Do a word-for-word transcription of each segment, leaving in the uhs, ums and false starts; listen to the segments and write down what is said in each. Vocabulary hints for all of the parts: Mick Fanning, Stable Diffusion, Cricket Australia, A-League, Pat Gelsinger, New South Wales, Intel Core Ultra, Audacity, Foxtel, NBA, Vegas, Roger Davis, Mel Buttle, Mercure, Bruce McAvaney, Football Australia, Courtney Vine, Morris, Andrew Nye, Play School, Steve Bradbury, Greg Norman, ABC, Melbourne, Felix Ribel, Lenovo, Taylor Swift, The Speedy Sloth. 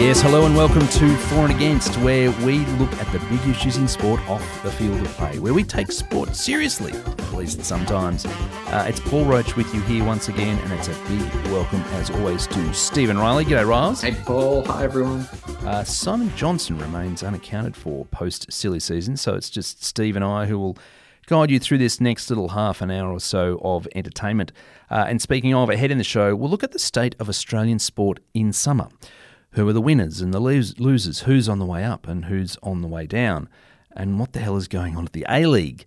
Yes, hello and welcome to For and Against, where we look at the big issues in sport off the field of play, where we take sport seriously, at least sometimes. Uh, it's Paul Roach with you here once again, and it's a big welcome, as always, to Stephen Riley. G'day, Riles. Hey, Paul. Hi, everyone. Uh, Simon Johnson remains unaccounted for post-silly season, so it's just Steve and I who will guide you through this next little half an hour or so of entertainment. Uh, and speaking of, ahead in the show, we'll look at the state of Australian sport in summer. Who are the winners and the losers? Who's on the way up and who's on the way down? And what the hell is going on at the A-League?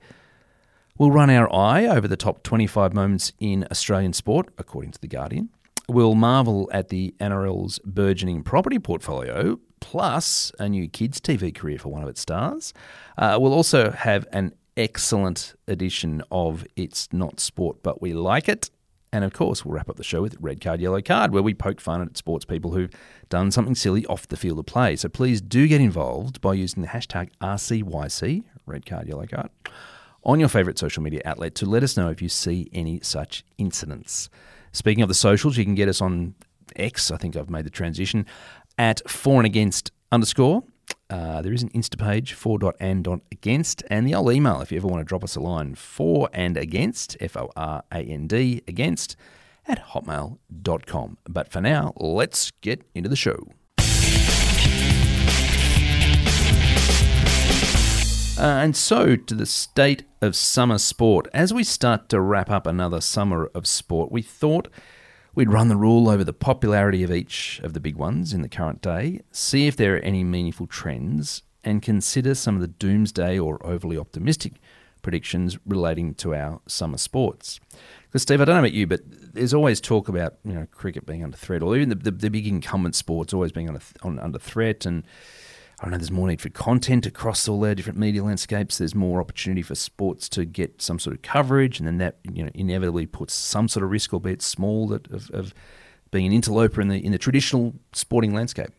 We'll run our eye over the top twenty-five moments in Australian sport, according to The Guardian. We'll marvel at the N R L's burgeoning property portfolio, plus a new kids' T V career for one of its stars. Uh, we'll also have an excellent edition of It's Not Sport, But We Like It. And, of course, we'll wrap up the show with Red Card, Yellow Card, where we poke fun at sports people who've done something silly off the field of play. So please do get involved by using the hashtag R C Y C, Red Card, Yellow Card, on your favourite social media outlet to let us know if you see any such incidents. Speaking of the socials, you can get us on X, I think I've made the transition, at for and against underscore. Uh, there is an Insta page, for dot and dot against, and the old email if you ever want to drop us a line, forandagainst, F O R A N D, against, at hotmail dot com. But for now, let's get into the show. Uh, and so, to the state of summer sport. As we start to wrap up another summer of sport, we thought we'd run the rule over the popularity of each of the big ones in the current day, see if there are any meaningful trends, and consider some of the doomsday or overly optimistic predictions relating to our summer sports. Because, Steve, I don't know about you, but there's always talk about, you know, cricket being under threat, or even the, the, the big incumbent sports always being on a, on, under threat. And I don't know, there's more need for content across all our different media landscapes. There's more opportunity for sports to get some sort of coverage, and then that, you know, inevitably puts some sort of risk, albeit small, that of, of being an interloper in the in the traditional sporting landscape.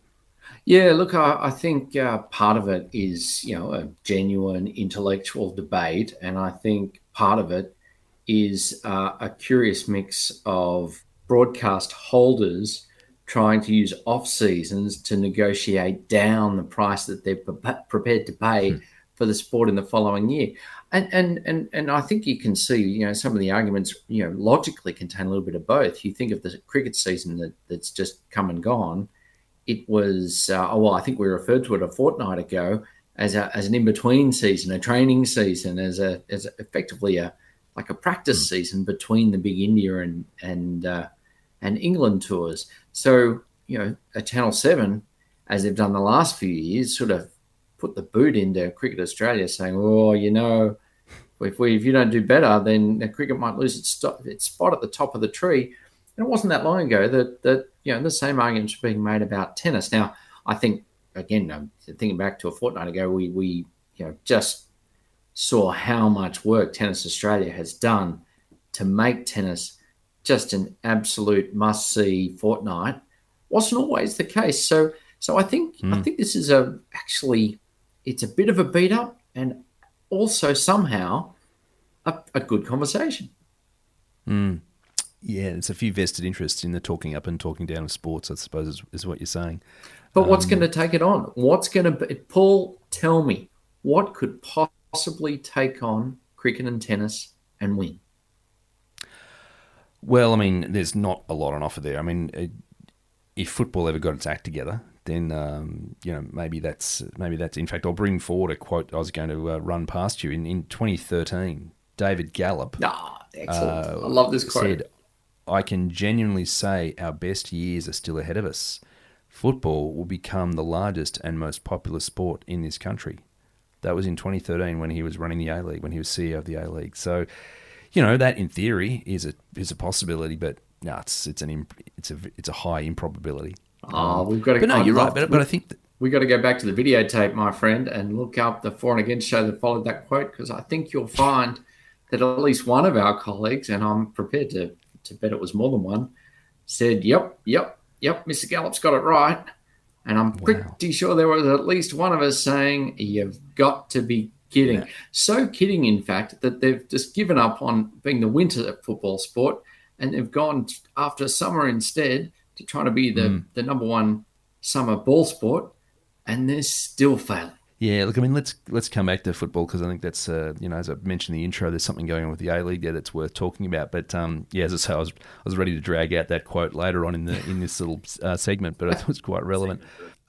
Yeah, look, I, I think uh, part of it is, you know, a genuine intellectual debate, and I think part of it is uh, a curious mix of broadcast holders trying to use off seasons to negotiate down the price that they're pre- prepared to pay hmm. for the sport in the following year. And, and and and I think you can see, you know, some of the arguments, you know, logically contain a little bit of both. You think of the cricket season that, that's just come and gone. It was, uh, oh, well, I think we referred to it a fortnight ago as a, as an in-between season, a training season, as a as a, effectively a like a practice hmm. season between the big India and, and uh, and England tours. So, you know, a Channel seven, as they've done the last few years, sort of put the boot into Cricket Australia saying, oh, you know, if we if you don't do better, then the cricket might lose its, st- its spot at the top of the tree. And it wasn't that long ago that, that you know, the same arguments were being made about tennis. Now, I think, again, I'm thinking back to a fortnight ago, we, we you know, just saw how much work Tennis Australia has done to make tennis just an absolute must-see fortnight. Wasn't always the case. So so I think mm. I think this is a actually it's a bit of a beat up and also somehow a, a good conversation. Mm. Yeah, there's a few vested interests in the talking up and talking down of sports, I suppose, is, is what you're saying. But um, what's going to take it on? What's going to be, Paul, tell me, what could possibly take on cricket and tennis and win? Well, I mean, there's not a lot on offer there. I mean, if football ever got its act together, then um, you know maybe that's maybe that's. In fact, I'll bring forward a quote I was going to uh, run past you in, in twenty thirteen. David Gallup, ah, excellent. Uh, I love this quote. Said, "I can genuinely say our best years are still ahead of us. Football will become the largest and most popular sport in this country." That was in twenty thirteen when he was running the A-League, when he was C E O of the A-League. So, you know, that in theory is a is a possibility, but no, it's it's an imp, it's a it's a high improbability. Oh, um, we've got to. But no, I'm you're right. But, but I think that, we got to go back to the videotape, my friend, and look up the For and Against show that followed that quote, because I think you'll find that at least one of our colleagues, and I'm prepared to to bet it was more than one, said, "Yep, yep, yep, Mister Gallup's got it right," and I'm wow. pretty sure there was at least one of us saying, "You've got to be kidding." Yeah. So kidding, in fact, that they've just given up on being the winter football sport and they've gone after summer instead to try to be the, mm. the number one summer ball sport, and they're still failing. Yeah, look, I mean, let's let's come back to football because I think that's, uh, you know, as I mentioned in the intro, there's something going on with the A-League there that's worth talking about. But, um, yeah, as I say, I was, I was ready to drag out that quote later on in the in this little uh, segment, but I thought it was quite relevant.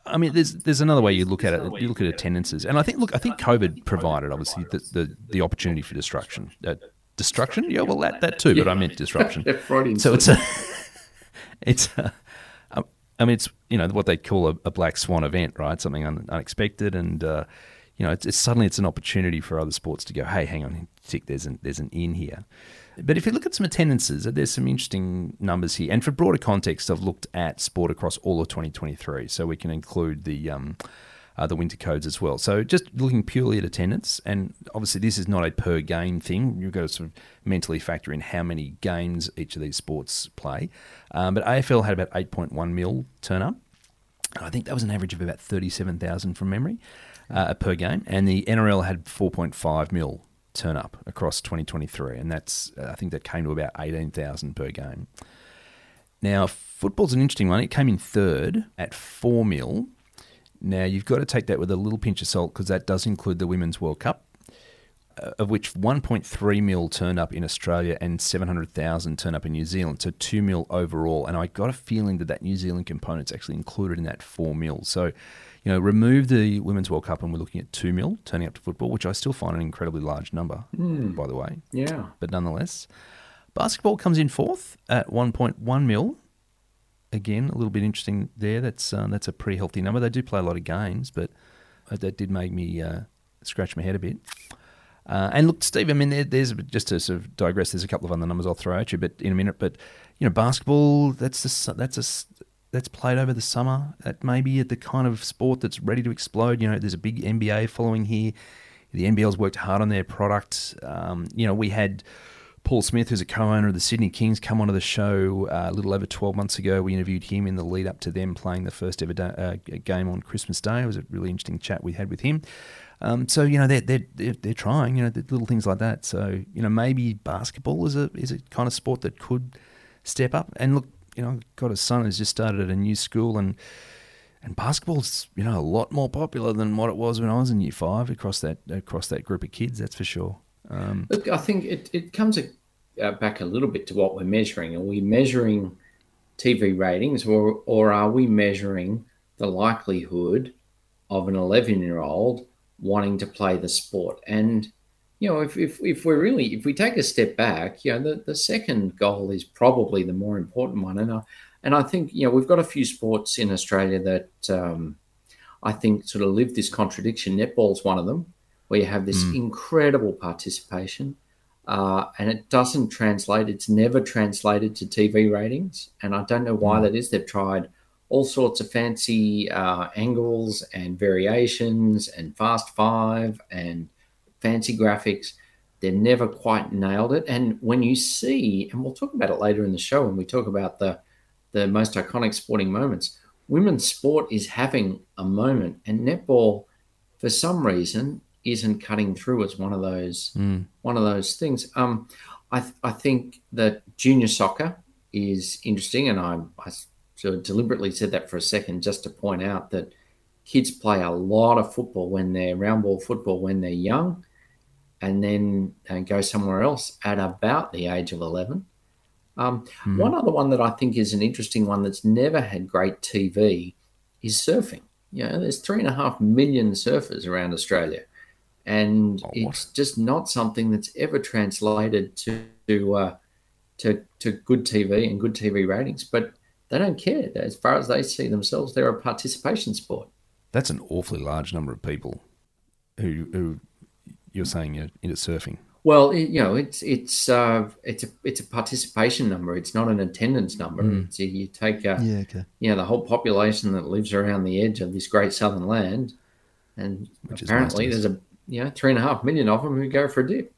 I mean, there's there's another way you look at it. You look at attendances. And I think, look, I think COVID provided, obviously, the, the, the opportunity for disruption. Uh, destruction? Yeah, well, that, that too, but I meant disruption. So it's a... it's a I mean, it's, you know, what they call a, a black swan event, right? Something un, unexpected, and uh, you know, it's, it's suddenly it's an opportunity for other sports to go, hey, hang on, tick, there's an there's an in here. But if you look at some attendances, there's some interesting numbers here. And for broader context, I've looked at sport across all of twenty twenty-three, so we can include the um, uh, the winter codes as well. So just looking purely at attendance, and obviously this is not a per game thing. You've got to sort of mentally factor in how many games each of these sports play. Um, but A F L had about eight point one mil turn up. I think that was an average of about thirty-seven thousand from memory uh, per game. And the N R L had four point five mil turn up across twenty twenty-three. And that's uh, I think that came to about eighteen thousand per game. Now, football's an interesting one. It came in third at four mil. Now, you've got to take that with a little pinch of salt because that does include the Women's World Cup, of which one point three mil turned up in Australia and seven hundred thousand turned up in New Zealand, so two mil overall. And I got a feeling that that New Zealand component's actually included in that four mil. So, you know, remove the Women's World Cup and we're looking at two mil turning up to football, which I still find an incredibly large number, mm. by the way. Yeah. But nonetheless, basketball comes in fourth at one point one mil. Again, a little bit interesting there. That's uh, that's a pretty healthy number. They do play a lot of games, but that did make me uh, scratch my head a bit. Uh, and look, Steve, I mean, there, there's just to sort of digress. There's a couple of other numbers I'll throw at you, but in a minute. But you know, basketball that's a, that's a, that's played over the summer. That may be the kind of sport that's ready to explode. You know, there's a big N B A following here. The N B L's worked hard on their product. Um, you know, we had Paul Smith, who's a co-owner of the Sydney Kings, come onto the show uh, a little over twelve months ago. We interviewed him in the lead up to them playing the first ever da- uh, game on Christmas Day. It was a really interesting chat we had with him. Um, so, you know, they're, they're, they're, they're trying, you know, little things like that. So, you know, maybe basketball is a is a kind of sport that could step up. And look, you know, I've got a son who's just started at a new school, and and basketball's, you know, a lot more popular than what it was when I was in year five across that across that group of kids, that's for sure. Um, Look, I think it, it comes uh, back a little bit to what we're measuring. Are we measuring T V ratings, or, or are we measuring the likelihood of an eleven-year-old wanting to play the sport? And, you know, if, if, if we're really, if we take a step back, you know, the, the second goal is probably the more important one. And I, and I think, you know, we've got a few sports in Australia that um, I think sort of live this contradiction. Netball's one of them, where you have this mm. incredible participation, uh, and it doesn't translate. It's never translated to T V ratings, and I don't know why mm. that is. They've tried all sorts of fancy uh, angles and variations and fast five and fancy graphics. They've never quite nailed it. And when you see, and we'll talk about it later in the show when we talk about the, the most iconic sporting moments, women's sport is having a moment, and netball, for some reason, isn't cutting through as one of those mm. one of those things. Um, I th- I think that junior soccer is interesting, and I, I sort of deliberately said that for a second just to point out that kids play a lot of football when they're round ball football when they're young, and then uh, go somewhere else at about the age of eleven. Um, mm. One other one that I think is an interesting one that's never had great T V is surfing. You know, there's three and a half million surfers around Australia. And oh, it's just not something that's ever translated to to, uh, to to good T V and good T V ratings. But they don't care. As far as they see themselves, they're a participation sport. That's an awfully large number of people who, who you're saying are into surfing. Well, it, you know, it's it's uh, it's a it's a participation number. It's not an attendance number. Mm. It's a, you take a, yeah, okay. you know, the whole population that lives around the edge of this great southern land, and Which apparently there's a you know, three and a half million of them who go for a dip.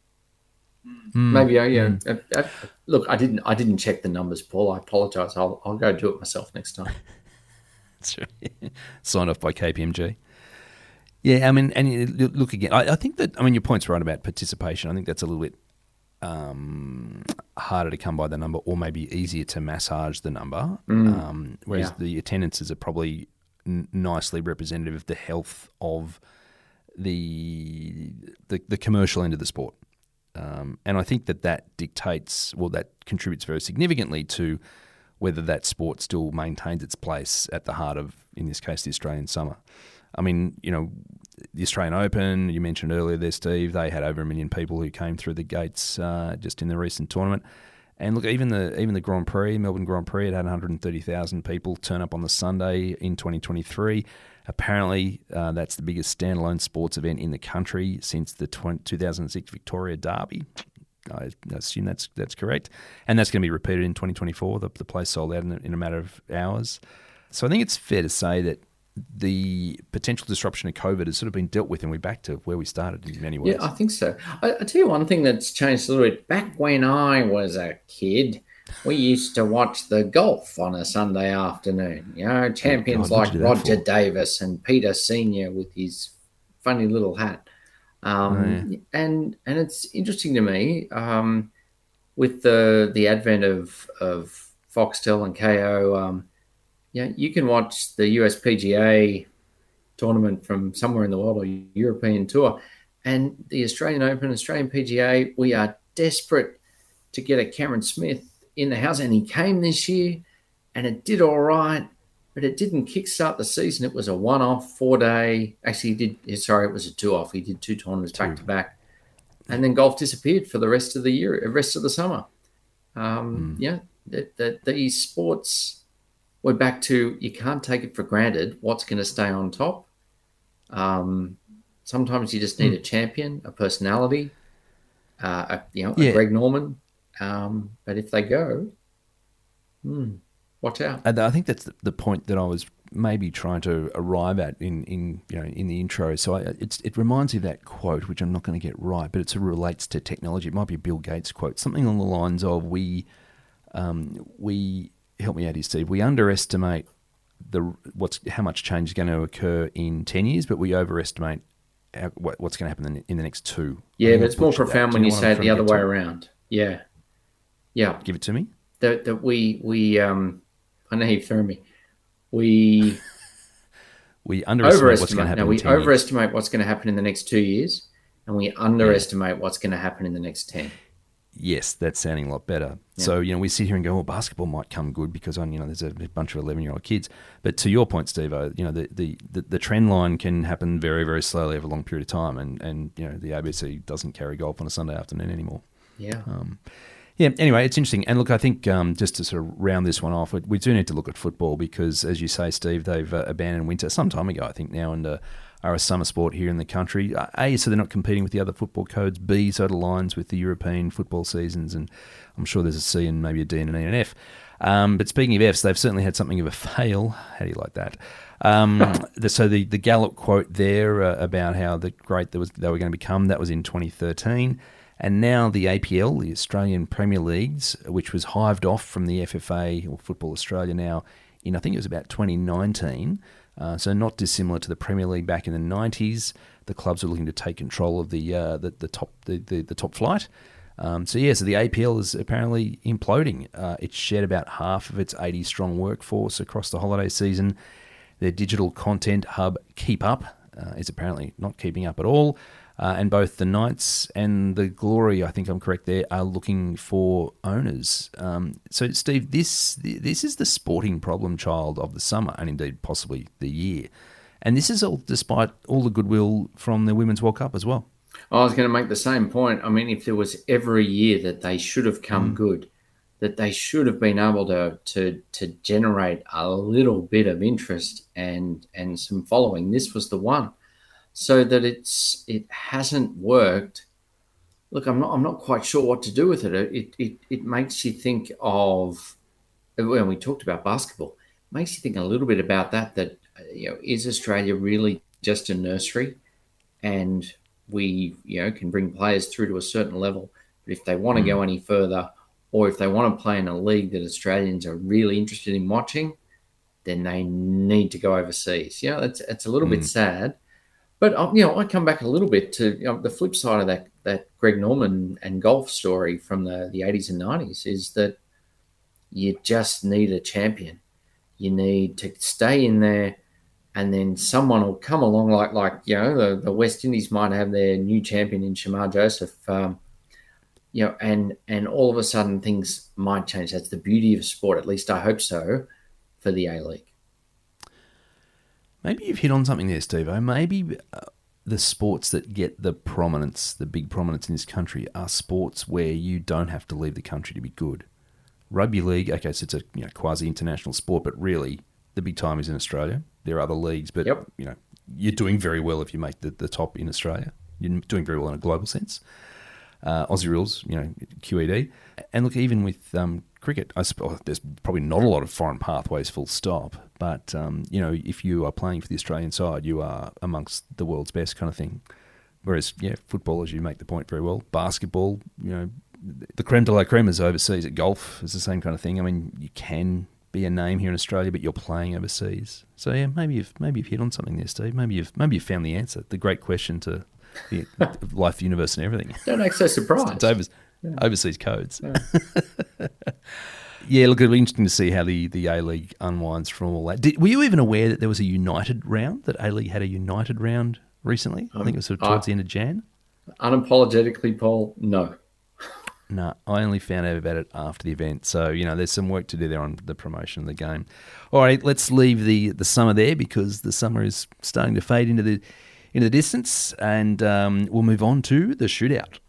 Mm. Maybe, you know, mm. I, I, look, I didn't I didn't check the numbers, Paul. I apologise. I'll I'll go do it myself next time. That's right. Signed off by K P M G. Yeah, I mean, and look again, I, I think that, I mean, your point's right about participation. I think that's a little bit um, harder to come by the number, or maybe easier to massage the number, mm. um, whereas yeah. the attendances are probably n- nicely representative of the health of the the, the commercial end of the sport. Um, and I think that that dictates, well, that contributes very significantly to whether that sport still maintains its place at the heart of, in this case, the Australian summer. I mean, you know, the Australian Open, you mentioned earlier there, Steve, they had over a million people who came through the gates uh, just in the recent tournament. And look, even the even the Grand Prix, Melbourne Grand Prix, it had one hundred thirty thousand people turn up on the Sunday in twenty twenty-three. Apparently, uh, that's the biggest standalone sports event in the country since the two thousand six Victoria Derby. I assume that's that's correct. And that's going to be repeated in twenty twenty-four. The, the place sold out in, in a matter of hours. So I think it's fair to say that the potential disruption of COVID has sort of been dealt with, and we're back to where we started in many ways. Yeah, I think so. I, I tell you one thing that's changed a little bit. Back when I was a kid, we used to watch the golf on a Sunday afternoon. You know, champions oh, God, like Roger Davis and Peter Senior with his funny little hat. Um, oh, yeah. And and it's interesting to me um, with the the advent of of Foxtel and K O. Um, yeah, you can watch the U S P G A tournament from somewhere in the world or European tour, and the Australian Open, Australian P G A. We are desperate to get a Cameron Smith in the house, and he came this year, and it did all right, but it didn't kickstart the season. It was a one-off four-day. Actually, he did. Sorry, it was a two-off. He did two tournaments back to back, and then golf disappeared for the rest of the year, rest of the summer. Um, mm. Yeah, the, the, the sports. We're back to you can't take it for granted. What's going to stay on top? Um, sometimes you just need mm. a champion, a personality, uh, a, you know, yeah. a Greg Norman. Um, but if they go, hmm, watch out. And I think that's the point that I was maybe trying to arrive at in, in you know in the intro. So I, it's, it reminds me of that quote, which I'm not going to get right, but it sort of relates to technology. It might be a Bill Gates quote, something along the lines of "We, um, we help me out here, Steve. We underestimate the what's how much change is going to occur in ten years, but we overestimate our, what, what's going to happen in, in the next two." Yeah, but it's more profound when you say it the other way around. Yeah. Yeah, give it to me. That that we we um, I know you threw me. We we underestimate what's going to happen. No, we in overestimate years. What's going to happen in the next two years, and we underestimate yeah. what's going to happen in the next ten. Yes, that's sounding a lot better. Yeah. So you know, we sit here and go, "Well, basketball might come good because on you know there's a bunch of eleven-year-old kids." But to your point, Steve-o, you know the, the the the trend line can happen very very slowly over a long period of time, and and you know the A B C doesn't carry golf on a Sunday afternoon anymore. Yeah. Um, Yeah, anyway, it's interesting. And look, I think um, just to sort of round this one off, we, we do need to look at football because, as you say, Steve, they've uh, abandoned winter some time ago, I think now, and uh, are a summer sport here in the country. A, so they're not competing with the other football codes. B, so it aligns with the European football seasons. And I'm sure there's a C and maybe a D and an E and an F. Um, but speaking of Fs, they've certainly had something of a fail. How do you like that? Um, the, so the, the Gallup quote there uh, about how the great that was, they were going to become, that was in twenty thirteen. And now the A P L, the Australian Premier Leagues, which was hived off from the F F A, or Football Australia now, in I think it was about twenty nineteen. Uh, so not dissimilar to the Premier League back in the nineties. The clubs were looking to take control of the uh, the, the top the, the, the top flight. Um, so, yeah, so the A P L is apparently imploding. Uh, it shed about half of its eighty-strong workforce across the holiday season. Their digital content hub, Keep Up, uh, is apparently not keeping up at all. Uh, and both the Knights and the Glory, I think I'm correct there, are looking for owners. Um, so, Steve, this this is the sporting problem child of the summer and indeed possibly the year. And this is all despite all the goodwill from the Women's World Cup as well. I was going to make the same point. I mean, if there was ever a year that they should have come mm. good, that they should have been able to to to generate a little bit of interest and and some following, this was the one. So that it's it hasn't worked. Look, I'm not I'm not quite sure what to do with it. It it it makes you think of when we talked about basketball. It makes you think a little bit about that. That you know, is Australia really just a nursery, and we you know can bring players through to a certain level, but if they want to go any further, or if they want to play in a league that Australians are really interested in watching, then they need to go overseas. You know, it's it's a little mm. bit sad. But, you know, I come back a little bit to you know, the flip side of that that Greg Norman and golf story from the, the eighties and nineties is that you just need a champion. You need to stay in there, and then someone will come along, like, like you know, the, the West Indies might have their new champion in Shamar Joseph, um, you know, and, and all of a sudden things might change. That's the beauty of sport, at least I hope so, for the A-League. Maybe you've hit on something there, Steve-O. Maybe uh, the sports that get the prominence, the big prominence in this country, are sports where you don't have to leave the country to be good. Rugby league, okay, so it's a you know, quasi-international sport, but really the big time is in Australia. There are other leagues, but yep. you know, you're doing very well if you make the, the top in Australia. You're doing very well in a global sense. Uh, Aussie rules, you know, Q E D. And look, even with um, cricket, I suppose there's probably not a lot of foreign pathways full stop, but, um, you know, if you are playing for the Australian side, you are amongst the world's best kind of thing. Whereas, yeah, football, as you make the point very well, basketball, you know, the creme de la creme is overseas. At golf, it's the same kind of thing. I mean, you can be a name here in Australia, but you're playing overseas. So yeah, maybe you've maybe you've hit on something there, Steve. Maybe you've maybe you've found the answer, the great question to the life, the universe, and everything. Don't act so surprised. It's over, yeah. Overseas codes. Yeah. Yeah, look, it'll be interesting to see how the, the A-League unwinds from all that. Did, were you even aware that there was a United round? That A-League had a United round recently? Um, I think it was sort of towards I, the end of Jan. Unapologetically, Paul, no. No, I only found out about it after the event. So, you know, there's some work to do there on the promotion of the game. All right, let's leave the, the summer there because the summer is starting to fade into the into the distance, and um, we'll move on to the shootout.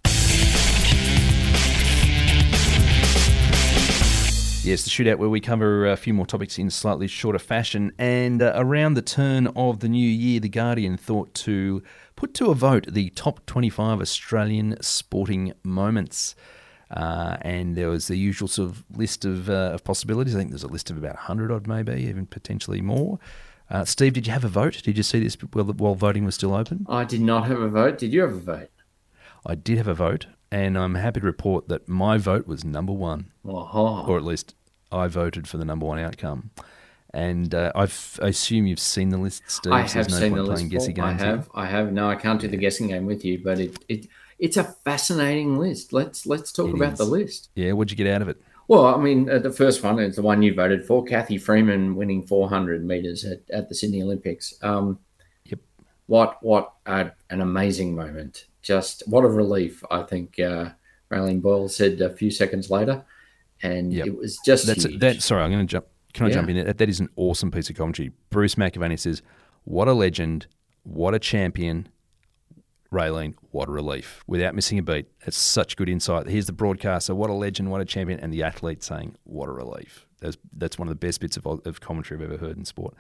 Yes, the shootout where we cover a few more topics in slightly shorter fashion. And uh, around the turn of the new year, The Guardian thought to put to a vote the top twenty-five Australian sporting moments. Uh, and there was the usual sort of list of, uh, of possibilities. I think there's a list of about one hundred odd maybe, even potentially more. Uh, Steve, did you have a vote? Did you see this while, while voting was still open? I did not have a vote. Did you have a vote? I did have a vote, and I'm happy to report that my vote was number one. Uh-huh. Or at least I voted for the number one outcome. And uh, I've, I assume you've seen the list, Steve. I have no seen the list. Guessing games I have. Here. I have. No, I can't do the guessing game with you, but it... it It's a fascinating list. Let's let's talk it about is. the list. Yeah, what'd you get out of it? Well, I mean, uh, the first one is the one you voted for, Kathy Freeman winning four hundred metres at, at the Sydney Olympics. Um, yep. What what a, an amazing moment. Just what a relief, I think uh, Raylene Boyle said a few seconds later. And yep. it was just That's huge. A, that, sorry, I'm going to jump. Can I yeah. jump in? That, that is an awesome piece of commentary. Bruce McAvaney says, what a legend, what a champion. Raylene, what a relief. Without missing a beat, that's such good insight. Here's the broadcaster, what a legend, what a champion, and the athlete saying, what a relief. That's that's one of the best bits of, of commentary I've ever heard in sport.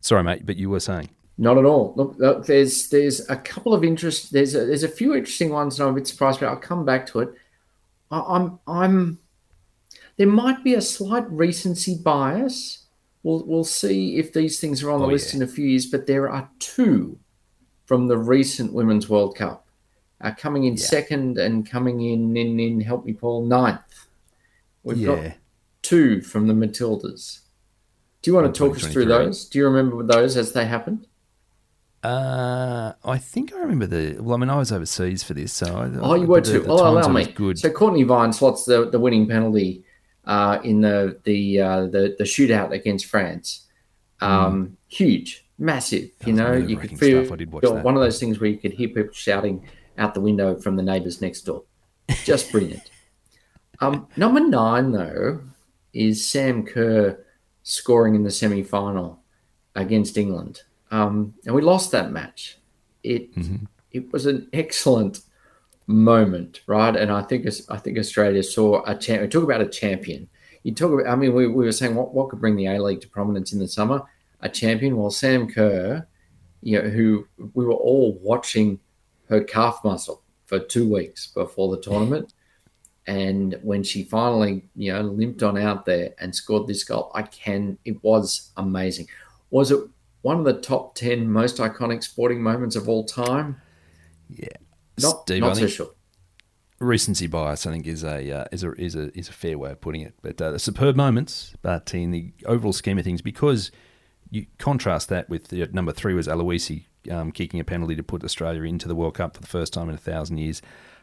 Sorry, mate, but you were saying. Not at all. Look, look there's there's a couple of interest. There's a, there's a few interesting ones, and I'm a bit surprised, but I'll come back to it. I, I'm I'm. There might be a slight recency bias. We'll we'll see if these things are on the oh, list yeah. in a few years. But there are two from the recent Women's World Cup, uh, coming in yeah. second and coming in, in, in, help me, Paul, ninth. We've yeah. got two from the Matildas. Do you want to talk us through those? Do you remember those as they happened? Uh, I think I remember the... Well, I mean, I was overseas for this, so... I, oh, you were the, too. The oh, allow me. Good. So Courtney Vine slots the, the winning penalty uh, in the the, uh, the the shootout against France. Um, mm. Huge. Massive, you know, you could feel one of those things where you could hear people shouting out the window from the neighbours next door. Just brilliant. Um, number nine, though, is Sam Kerr scoring in the semi-final against England. Um, and we lost that match. It mm-hmm. it was an excellent moment, right? And I think I think Australia saw a champ. We talk about a champion. You talk about. I mean, we we were saying what what could bring the A-League to prominence in the summer. A champion. Well, Sam Kerr, you know, who we were all watching her calf muscle for two weeks before the tournament, and when she finally, you know, limped on out there and scored this goal, I can. It was amazing. Was it one of the top ten most iconic sporting moments of all time? Yeah, not, Steve, not so sure. Recency bias, I think, is a uh, is a is a is a fair way of putting it. But uh, the superb moments, but in the overall scheme of things, because you contrast that with the, number three was Aloisi um, kicking a penalty to put Australia into the World Cup for the first time in a thousand years.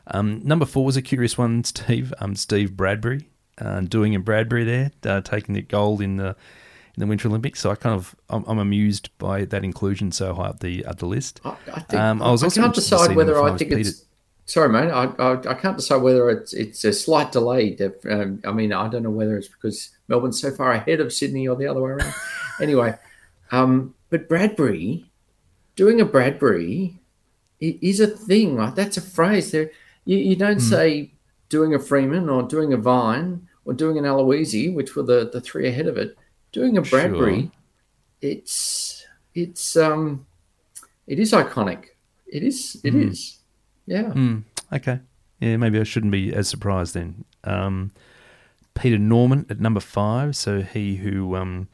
Um, number four was a curious one, Steve. Um, Steve Bradbury uh, doing a Bradbury there, uh, taking the gold in the in the Winter Olympics. So I kind of I'm, I'm amused by that inclusion so high up the up the list. I, I, think, um, I, was I can't decide whether I think it's. Sorry, mate. I, I I can't decide whether it's it's a slight delay. That, um, I mean, I don't know whether it's because Melbourne's so far ahead of Sydney or the other way around. Anyway, um, but Bradbury, doing a Bradbury is a thing. Like, that's a phrase. There, you, you don't mm. say doing a Freeman or doing a Vine or doing an Aloisi, which were the, the three ahead of it. Doing a Bradbury, sure. it's it's um, it is iconic. It is it mm. is. Yeah. Mm, okay. Yeah, maybe I shouldn't be as surprised then. Um, Peter Norman at number five. So he who um,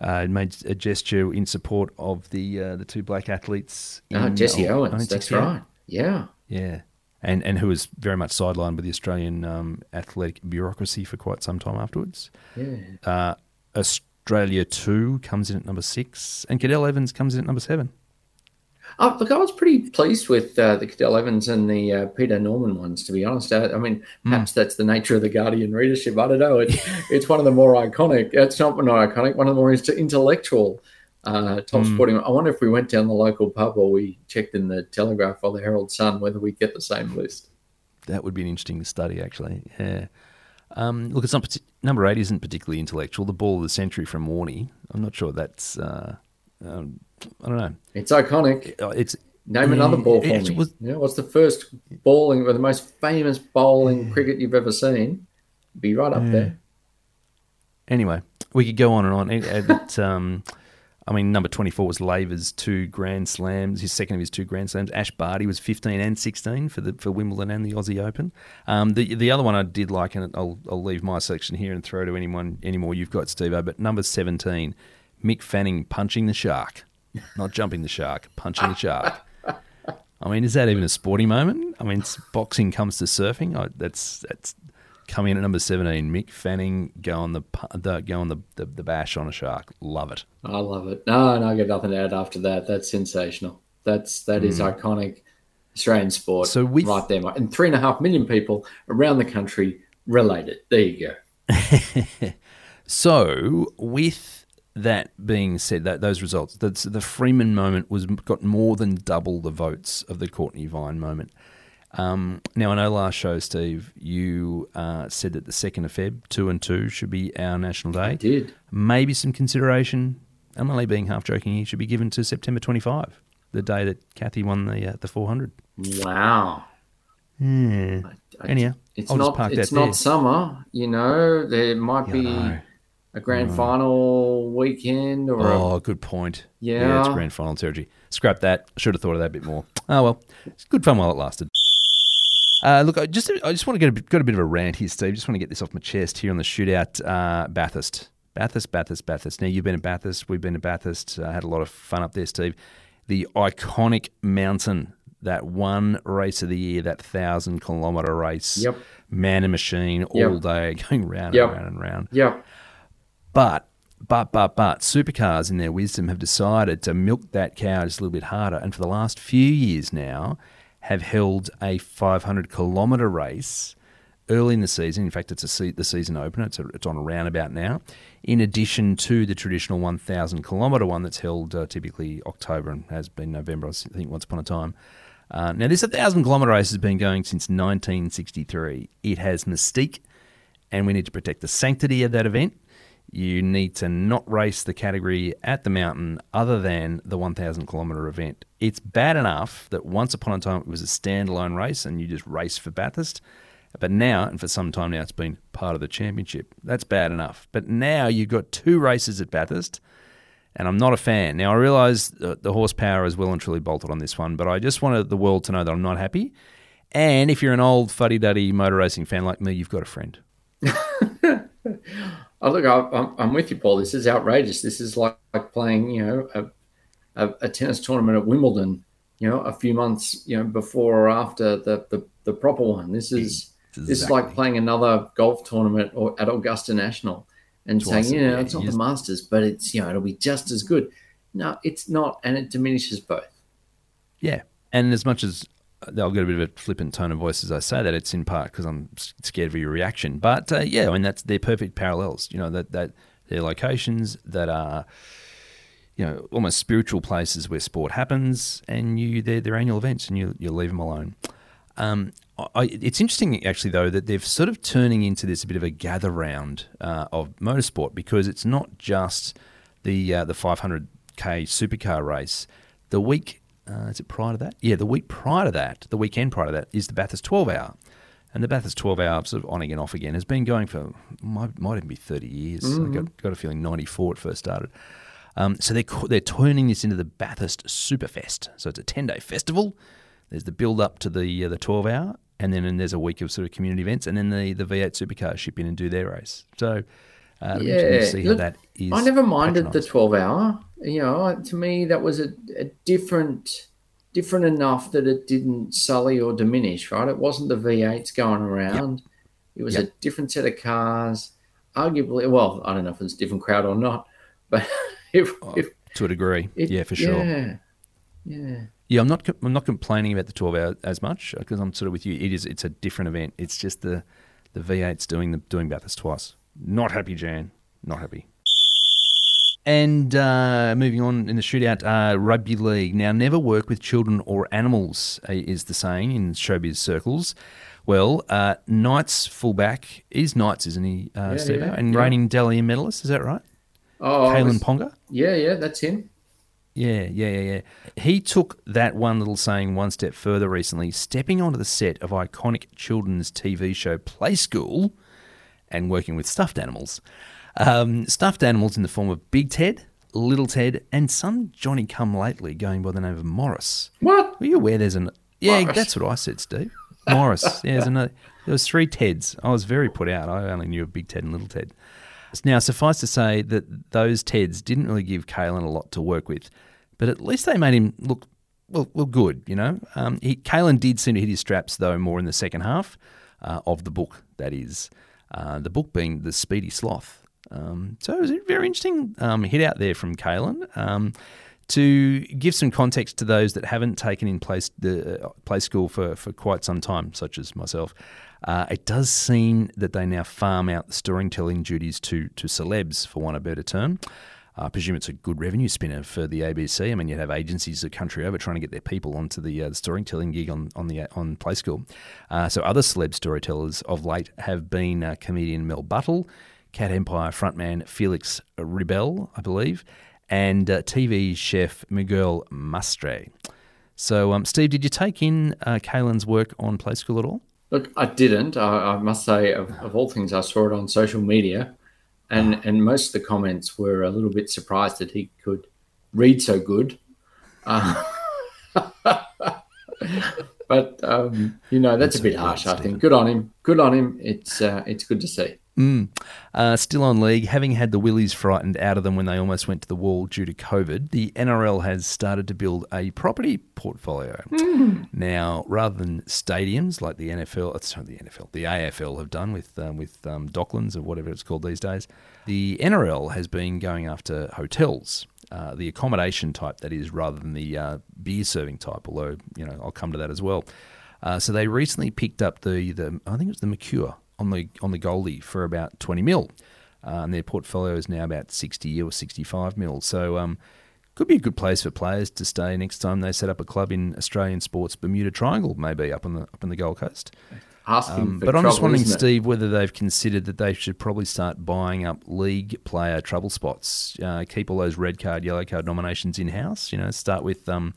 uh, made a gesture in support of the uh, the two black athletes. Oh, in, Jesse oh, Owens. That's right. Yeah. Yeah. And and who was very much sidelined by the Australian um, athletic bureaucracy for quite some time afterwards. Yeah. Uh, Australia two comes in at number six, and Cadel Evans comes in at number seven. Oh, look, I was pretty pleased with uh, the Cadel Evans and the uh, Peter Norman ones, to be honest. I, I mean, perhaps mm. that's the nature of the Guardian readership. I don't know. It's, it's one of the more iconic. It's not, not iconic, one of the more intellectual uh, top mm. sporting. I wonder if we went down the local pub or we checked in the Telegraph or the Herald Sun whether we get the same list. That would be an interesting study, actually. Yeah. Um, look, it's not number eight isn't particularly intellectual. The ball of the century from Warnie. I'm not sure that's... Uh, um, I don't know. It's iconic. It's Name another ball for it, it, me. Was, yeah, what's the first bowling, or the most famous bowling yeah. cricket you've ever seen? Be right up yeah. there. Anyway, we could go on and on. It, um, I mean, number twenty-four was Laver's two Grand Slams, his second of his two Grand Slams. Ash Barty was fifteen and sixteen for the for Wimbledon and the Aussie Open. Um, the the other one I did like, and I'll, I'll leave my section here and throw to anyone anymore you've got, Steve-O, but number seventeen, Mick Fanning punching the shark. Not jumping the shark, punching the shark. I mean, is that even a sporting moment? I mean, boxing comes to surfing. I, that's that's coming in at number seventeen. Mick Fanning go on the go on the, the, the bash on a shark. Love it. I love it. No, no, I get nothing to add after that. That's sensational. That's that mm. is iconic Australian sport. So we right there, mate. And three and a half million people around the country related. There you go. So with. That being said, that those results, that's, the Freeman moment was got more than double the votes of the Courtney Vine moment. Um, now, I know last show, Steve, you uh, said that the second of February, two and two, should be our national day. I did. Maybe some consideration, I'm only being half-joking here, should be given to September twenty-fifth, the day that Cathy won the uh, the four hundred. Wow. Yeah. I, I, Anyhow, it's I'll not, just park It's that not there. Summer, you know. There might yeah, be... No. A grand oh. final weekend or Oh, a... good point. Yeah. Yeah, it's grand final territory. Scrap that. Should have thought of that a bit more. Oh, well. It's good fun while it lasted. Uh, look, I just I just want to get a, got a bit of a rant here, Steve. Just want to get this off my chest here on the shootout. Uh, Bathurst. Bathurst, Bathurst, Bathurst. Now, you've been to Bathurst. We've been to Bathurst. I uh, had a lot of fun up there, Steve. The iconic mountain, that one race of the year, that one thousand kilometre race. Yep. Man and machine all yep. day going round and yep. round and round. Yep. But, but, but, but, supercars in their wisdom have decided to milk that cow just a little bit harder, and for the last few years now have held a five hundred kilometre race early in the season. In fact, it's a se- the season opener. It's, a, it's on a roundabout now, in addition to the traditional one thousand kilometre one that's held uh, typically October and has been November, I think, once upon a time. Uh, now, this one thousand kilometre race has been going since nineteen sixty-three. It has mystique, and we need to protect the sanctity of that event. You need to not race the category at the mountain other than the one thousand kilometre event. It's bad enough that once upon a time it was a standalone race and you just race for Bathurst. But now, and for some time now, it's been part of the championship. That's bad enough. But now you've got two races at Bathurst, and I'm not a fan. Now, I realise the horsepower is well and truly bolted on this one, but I just wanted the world to know that I'm not happy. And if you're an old fuddy-duddy motor racing fan like me, you've got a friend. Oh, look, I'm, I'm with you, Paul. This is outrageous. This is like, like playing, you know, a, a, a tennis tournament at Wimbledon, you know, a few months, you know, before or after the, the, the proper one. This is exactly. This is like playing another golf tournament or at Augusta National and Twice, saying, you know, yeah, it's not yes. the Masters, but it's, you know, it'll be just as good. No, it's not, and it diminishes both. Yeah, and as much as I'll get a bit of a flippant tone of voice as I say that, it's in part because I'm scared of your reaction. But, uh, yeah, I mean, that's, they're perfect parallels. You know, that, that They're locations that are, you know, almost spiritual places where sport happens, and you they're, they're annual events, and you you leave them alone. Um, I, it's interesting, actually, though, that they're sort of turning into this a bit of a gather round uh, of motorsport, because it's not just the uh, the five hundred K supercar race. The week uh, is it prior to that? Yeah, the week prior to that, the weekend prior to that, is the Bathurst twelve hour. And the Bathurst twelve hour, sort of on again, off again, has been going for, might, might even be thirty years. Mm-hmm. I got, got a feeling ninety-four it first started. Um, so they're, they're turning this into the Bathurst Superfest. So it's a ten-day festival. There's the build-up to the uh, the twelve hour, and then and there's a week of sort of community events, and then the, the V eight supercars ship in and do their race. So uh, yeah. Interesting to see Look, how that is. I never minded the twelve hour. You know, to me, that was a, a different... different enough that it didn't sully or diminish, right? It wasn't the V eights going around. Yep. It was yep. a different set of cars, arguably. Well, I don't know if it's a different crowd or not, but if, oh, if to a degree, it, yeah, for sure. Yeah, yeah, yeah. I'm not, I'm not complaining about the twelve hour as much, because I'm sort of with you. It is, it's a different event. It's just the the V eights doing the doing Bathurst twice. Not happy, Jan. Not happy. And uh, moving on in the shootout, uh, rugby league. Now, never work with children or animals is the saying in showbiz circles. Well, uh, Knights fullback is Knights, isn't he, uh, yeah, Steve? Yeah, and yeah. reigning Dalian medalist, is that right? Oh, Kalen Ponga? Yeah, yeah, that's him. Yeah, yeah, yeah, yeah. He took that one little saying one step further recently, stepping onto the set of iconic children's T V show Play School and working with stuffed animals. Um, stuffed animals in the form of Big Ted, Little Ted, and some Johnny-come-lately going by the name of Morris. What? Were you aware there's an... Yeah, Morris. That's what I said, Steve. Morris. Yeah, there's another... There was three Teds. I was very put out. I only knew of Big Ted and Little Ted. Now, suffice to say that those Teds didn't really give Kalen a lot to work with, but at least they made him look, well, well good, you know. Um, he, Kalen did seem to hit his straps, though, more in the second half uh, of the book, that is. Uh, the book being The Speedy Sloth. Um, so it was a very interesting um, hit out there from Kalen. Um, to give some context to those that haven't taken in place the uh, Play School for, for quite some time, such as myself, uh, it does seem that they now farm out the storytelling duties to to celebs, for want of a better term. I presume it's a good revenue spinner for the A B C. I mean, you'd have agencies the country over trying to get their people onto the, uh, the storytelling gig on on the on Play School. Uh, so other celeb storytellers of late have been uh, comedian Mel Buttle, Cat Empire frontman Felix Ribel, I believe, and uh, T V chef Miguel Mastre. So, um, Steve, did you take in uh, Kalen's work on Play School at all? Look, I didn't. I, I must say, of, of all things, I saw it on social media, and, oh. and most of the comments were a little bit surprised that he could read so good. Uh, but, um, you know, that's, that's a bit harsh, I think. Good on him. Good on him. It's uh, it's good to see. Mm. Uh, still on league, having had the Willies frightened out of them when they almost went to the wall due to COVID, the N R L has started to build a property portfolio. Mm. Now, rather than stadiums like the N F L, sorry, the N F L, the A F L have done with um, with um, Docklands or whatever it's called these days, the N R L has been going after hotels, uh, the accommodation type that is, rather than the uh, beer serving type. Although, you know, I'll come to that as well. Uh, so they recently picked up the the I think it was the Mercure on the on the Goldie for about twenty mil, uh, and their portfolio is now about sixty or sixty-five mil. So um, could be a good place for players to stay next time they set up a club in Australian sports Bermuda Triangle, maybe up on the up on the Gold Coast. Asking um, for but trouble, I'm just wondering, Steve, whether they've considered that they should probably start buying up league player trouble spots. Uh, keep all those red card, yellow card nominations in house. You know, start with. Um,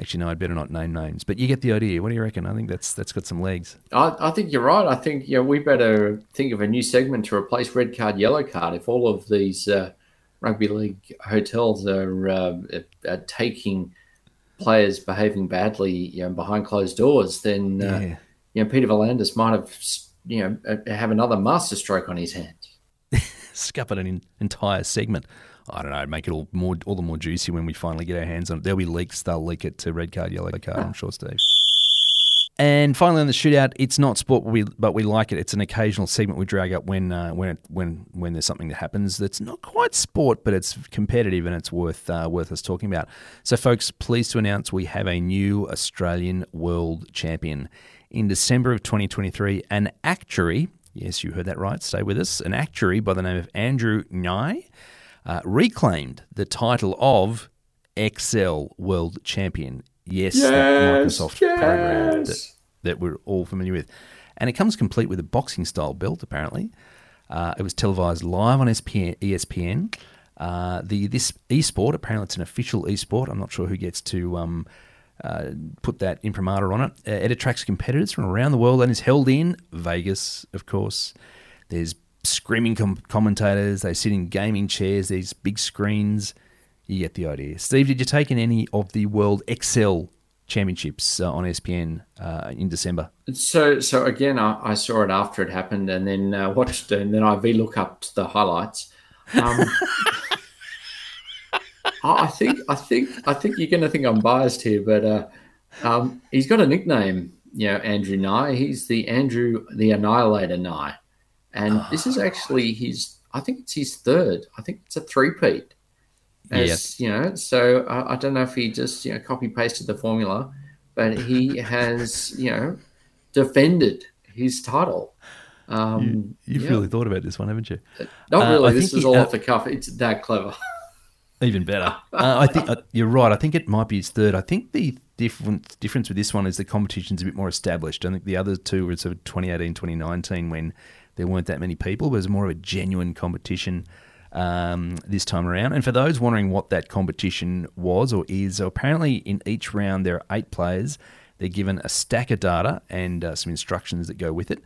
Actually, no, I'd better not name names, but you get the idea. What do you reckon? I think that's that's got some legs. I, I think you're right. I think yeah, we better think of a new segment to replace red card, yellow card. If all of these uh, rugby league hotels are, uh, are taking players behaving badly, you know, behind closed doors, then uh, yeah. you know, Peter Volandis might have you know have another masterstroke on his hands. Scuppered an entire segment. I don't know, make it all more all the more juicy when we finally get our hands on it. There'll be leaks. They'll leak it to red card, yellow card, I'm sure, Steve. And finally on the shootout, it's not sport, but we, but we like it. It's an occasional segment we drag up when uh, when it, when when there's something that happens that's not quite sport, but it's competitive and it's worth uh, worth us talking about. So, folks, pleased to announce we have a new Australian world champion in December of twenty twenty-three, an actuary. Yes, you heard that right. Stay with us. An actuary by the name of Andrew Nye uh, reclaimed the title of Excel World Champion. Yes, yes that Microsoft yes. program that, that we're all familiar with. And it comes complete with a boxing-style belt, apparently. Uh, it was televised live on E S P N. Uh, the this esport, apparently it's an official esport. I'm not sure who gets to um, uh, put that imprimatur on it. Uh, it attracts competitors from around the world and is held in Vegas, of course. There's screaming com- commentators. They sit in gaming chairs. There's big screens. You get the idea. Steve, did you take in any of the World Excel Championships uh, on E S P N uh, in December? So, so again, I, I saw it after it happened, and then uh, watched, and then I VLOOKUP'd the highlights. Um, I think, I think, I think you're going to think I'm biased here, but uh, um, he's got a nickname, you know, Andrew Nye. He's the Andrew the Annihilator Nye, and oh. this is actually his. I think it's his third. I think it's a three-peat. As, yep. You know, so I, I don't know if he just, you know, copy pasted the formula, but he has, you know, defended his title. Um, you, you've yeah. really thought about this one, haven't you? Not really. Uh, this is he, all uh, off the cuff. It's that clever. Even better. uh, I think uh, you're right. I think it might be his third. I think the different difference with this one is the competition's a bit more established. I think the other two were sort of twenty eighteen, twenty nineteen, when there weren't that many people. But it was more of a genuine competition. Um, this time around. And for those wondering what that competition was or is, so apparently in each round there are eight players. They're given a stack of data and uh, some instructions that go with it.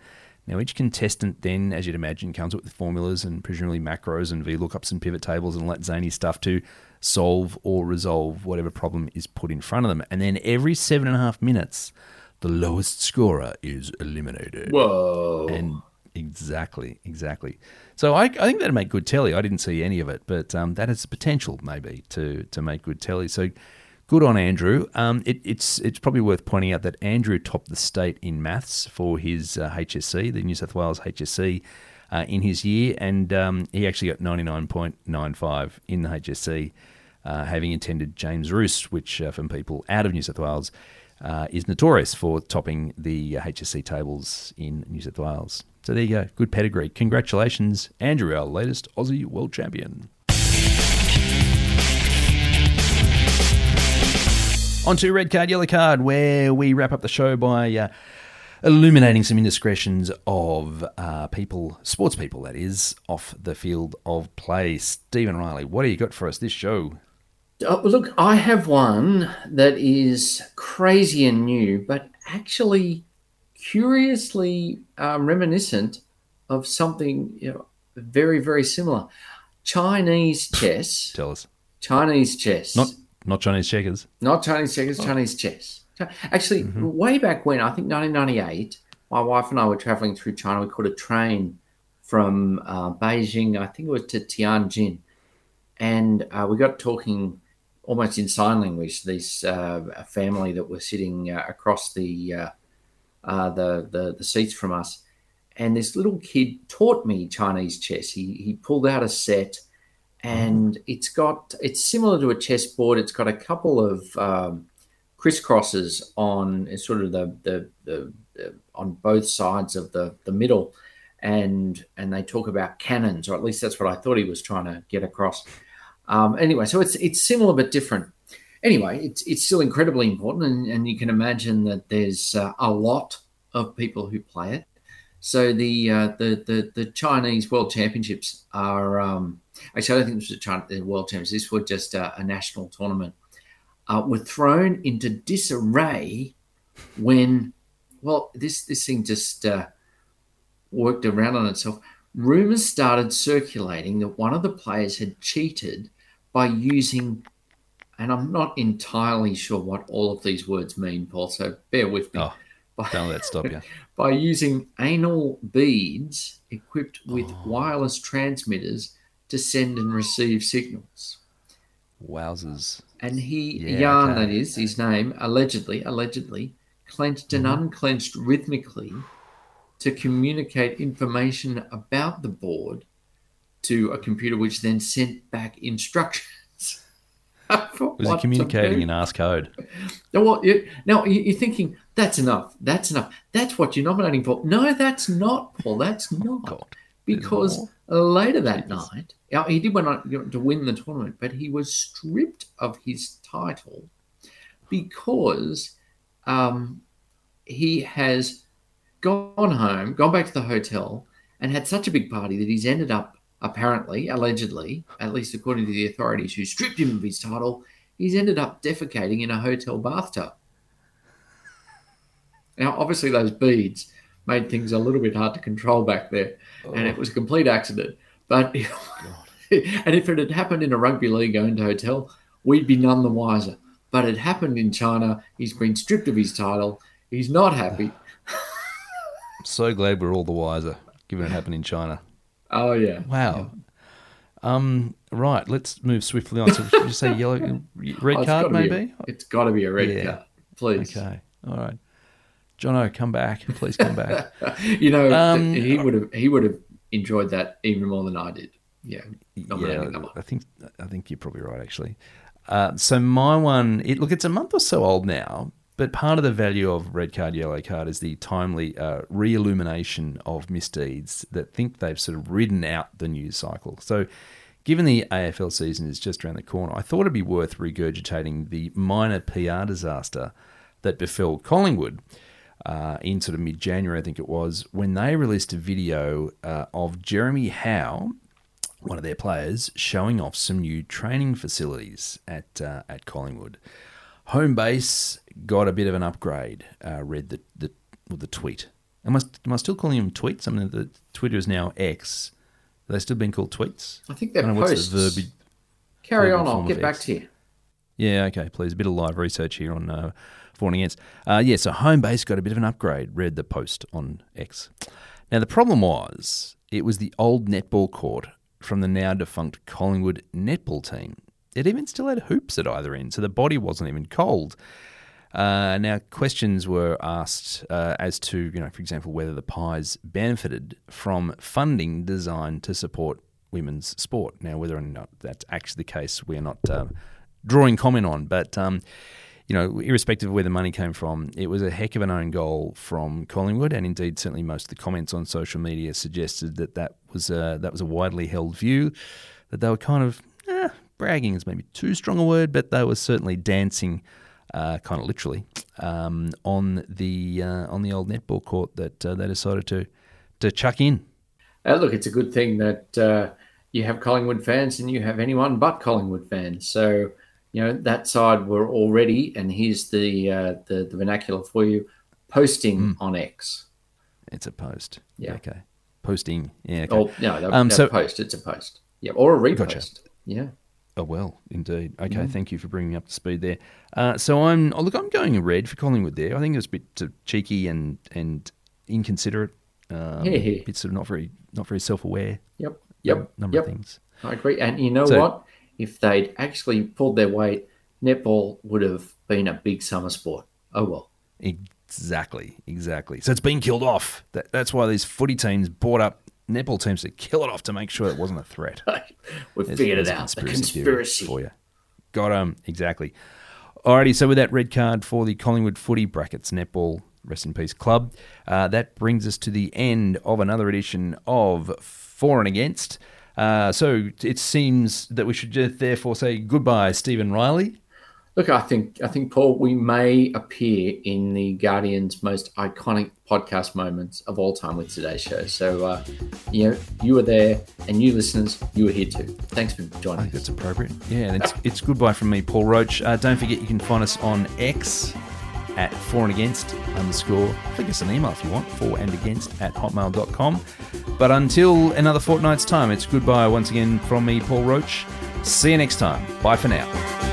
Now each contestant then, as you'd imagine, comes up with formulas and presumably macros and VLOOKUPs and pivot tables and all that zany stuff to solve or resolve whatever problem is put in front of them. And then every seven and a half minutes, the lowest scorer is eliminated. Whoa. And Exactly, exactly. So I, I think that'd make good telly. I didn't see any of it, but um, that has the potential maybe to to make good telly. So good on Andrew. Um, it, it's it's probably worth pointing out that Andrew topped the state in maths for his uh, H S C, the New South Wales H S C, uh, in his year, and um, he actually got ninety-nine point nine five in the H S C, uh, having attended James Roos, which uh, from people out of New South Wales uh, is notorious for topping the H S C tables in New South Wales. So there you go. Good pedigree. Congratulations, Andrew, our latest Aussie world champion. On to Red Card, Yellow Card, where we wrap up the show by uh, illuminating some indiscretions of uh, people, sports people, that is, off the field of play. Stephen Riley, what do you got for us this show? Oh, look, I have one that is crazy and new, but actually curiously um, reminiscent of something, you know, very, very similar. Chinese chess. Tell us. Chinese chess. Not not Chinese checkers. Not Chinese checkers, oh. Chinese chess. Actually, mm-hmm. way back when, I think nineteen ninety-eight, my wife and I were travelling through China. We caught a train from uh, Beijing, I think it was to Tianjin. And uh, we got talking almost in sign language, this uh, family that were sitting uh, across the... Uh, Uh, the, the the seats from us, and this little kid taught me Chinese chess. He he pulled out a set, and it's got it's similar to a chessboard. It's got a couple of um, crisscrosses on sort of the, the the on both sides of the the middle, and and they talk about cannons, or at least that's what I thought he was trying to get across. Um, anyway, so it's it's similar but different. Anyway, it's it's still incredibly important, and, and you can imagine that there's uh, a lot of people who play it. So the uh, the, the the Chinese World Championships are um, actually I don't think this was a China, the World Championships. This was just a, a national tournament. Uh, were thrown into disarray when, well, this this thing just uh, worked around on itself. Rumors started circulating that one of the players had cheated by using. And I'm not entirely sure what all of these words mean, Paul, so bear with me. Oh, by, don't let it stop you. By using anal beads equipped with oh. wireless transmitters to send and receive signals. Wowzers. And he, yeah, Yarn, okay. that is, his name, allegedly, allegedly, clenched and mm-hmm. unclenched rhythmically to communicate information about the board to a computer, which then sent back instructions. try. Was he communicating in Ars Code? Well, you, now you're thinking, that's enough. That's enough. That's what you're nominating for. No, that's not, Paul. That's not. God, because later that night, he did win on, to win the tournament, but he was stripped of his title because um, he has gone home, gone back to the hotel, and had such a big party that he's ended up, apparently, allegedly, at least according to the authorities who stripped him of his title, he's ended up defecating in a hotel bathtub. Now, obviously, those beads made things a little bit hard to control back there, oh. and it was a complete accident. But and if it had happened in a rugby league-owned hotel, we'd be none the wiser. But it happened in China. He's been stripped of his title. He's not happy. I'm so glad we're all the wiser, given it happened in China. Oh, yeah. Wow. Yeah. Um, right, let's move swiftly on. So should you say yellow, red oh, card maybe? A, it's got to be a red yeah. card, please. Okay, all right. Jono, come back. Please come back. you know, um, he would have he would have enjoyed that even more than I did. Yeah, nominating yeah, that one. I think, I think you're probably right, actually. Uh, so my one, it, look, it's a month or so old now. But part of the value of red card, yellow card is the timely uh, re-illumination of misdeeds that think they've sort of ridden out the news cycle. So given the A F L season is just around the corner, I thought it'd be worth regurgitating the minor P R disaster that befell Collingwood uh, in sort of mid-January, I think it was, when they released a video uh, of Jeremy Howe, one of their players, showing off some new training facilities at uh, at Collingwood. Home base got a bit of an upgrade, uh, read the the, well, the tweet. Am I, am I still calling them tweets? I mean, the Twitter is now X. Are they still being called tweets? I think they're I posts. Verbi- Carry on, I'll get back X. to you. Yeah, okay, please. A bit of live research here on uh, For and Against. Uh, yeah, so home base got a bit of an upgrade, read the post on X. Now, the problem was it was the old netball court from the now-defunct Collingwood netball team. It even still had hoops at either end, so the body wasn't even cold. Uh, now, questions were asked uh, as to, you know, for example, whether the Pies benefited from funding designed to support women's sport. Now, whether or not that's actually the case, we're not uh, drawing comment on. But, um, you know, irrespective of where the money came from, it was a heck of an own goal from Collingwood, and indeed, certainly most of the comments on social media suggested that that was a, that was a widely held view, that they were kind of... Eh, bragging is maybe too strong a word, but they were certainly dancing, uh, kind of literally, um, on the uh, on the old netball court that uh, they decided to to chuck in. Uh, look, it's a good thing that uh, you have Collingwood fans and you have anyone but Collingwood fans. So, you know, that side were already, and here's the uh, the, the vernacular for you, posting mm. on X. It's a post. Yeah. Okay. Posting. Yeah. Okay. Or, no, that, um, that so, post. It's a post. Yeah. Or a repost. Gotcha. Yeah. Oh, well, indeed. Okay, mm. thank you for bringing me up to speed there. Uh, so I'm oh, look, I'm going red for Collingwood there. I think it was a bit uh, cheeky and and inconsiderate. Um, yeah, yeah. Bit sort of not very not very self aware. Yep, yep, number yep. of things. I agree. And you know so, what? If they'd actually pulled their weight, netball would have been a big summer sport. Oh well. Exactly, exactly. So it's been killed off. That, that's why these footy teams bought up netball teams to kill it off to make sure it wasn't a threat. We've there's, figured there's it out. Conspiracy the conspiracy. For you. Got him. Exactly. Alrighty, so with that red card for the Collingwood footy brackets netball, rest in peace club, uh, that brings us to the end of another edition of For and Against. Uh, so it seems that we should just therefore say goodbye, Stephen Riley. Look, I think, I think, Paul, we may appear in the Guardian's most iconic podcast moments of all time with today's show. So, uh, you know, you were there, and you listeners, you were here too. Thanks for joining I think us. That's appropriate. Yeah, and it's, it's goodbye from me, Paul Roach. Uh, don't forget you can find us on X at for and against underscore. Click us an email if you want, for and against at hotmail dot com. But until another fortnight's time, it's goodbye once again from me, Paul Roach. See you next time. Bye for now.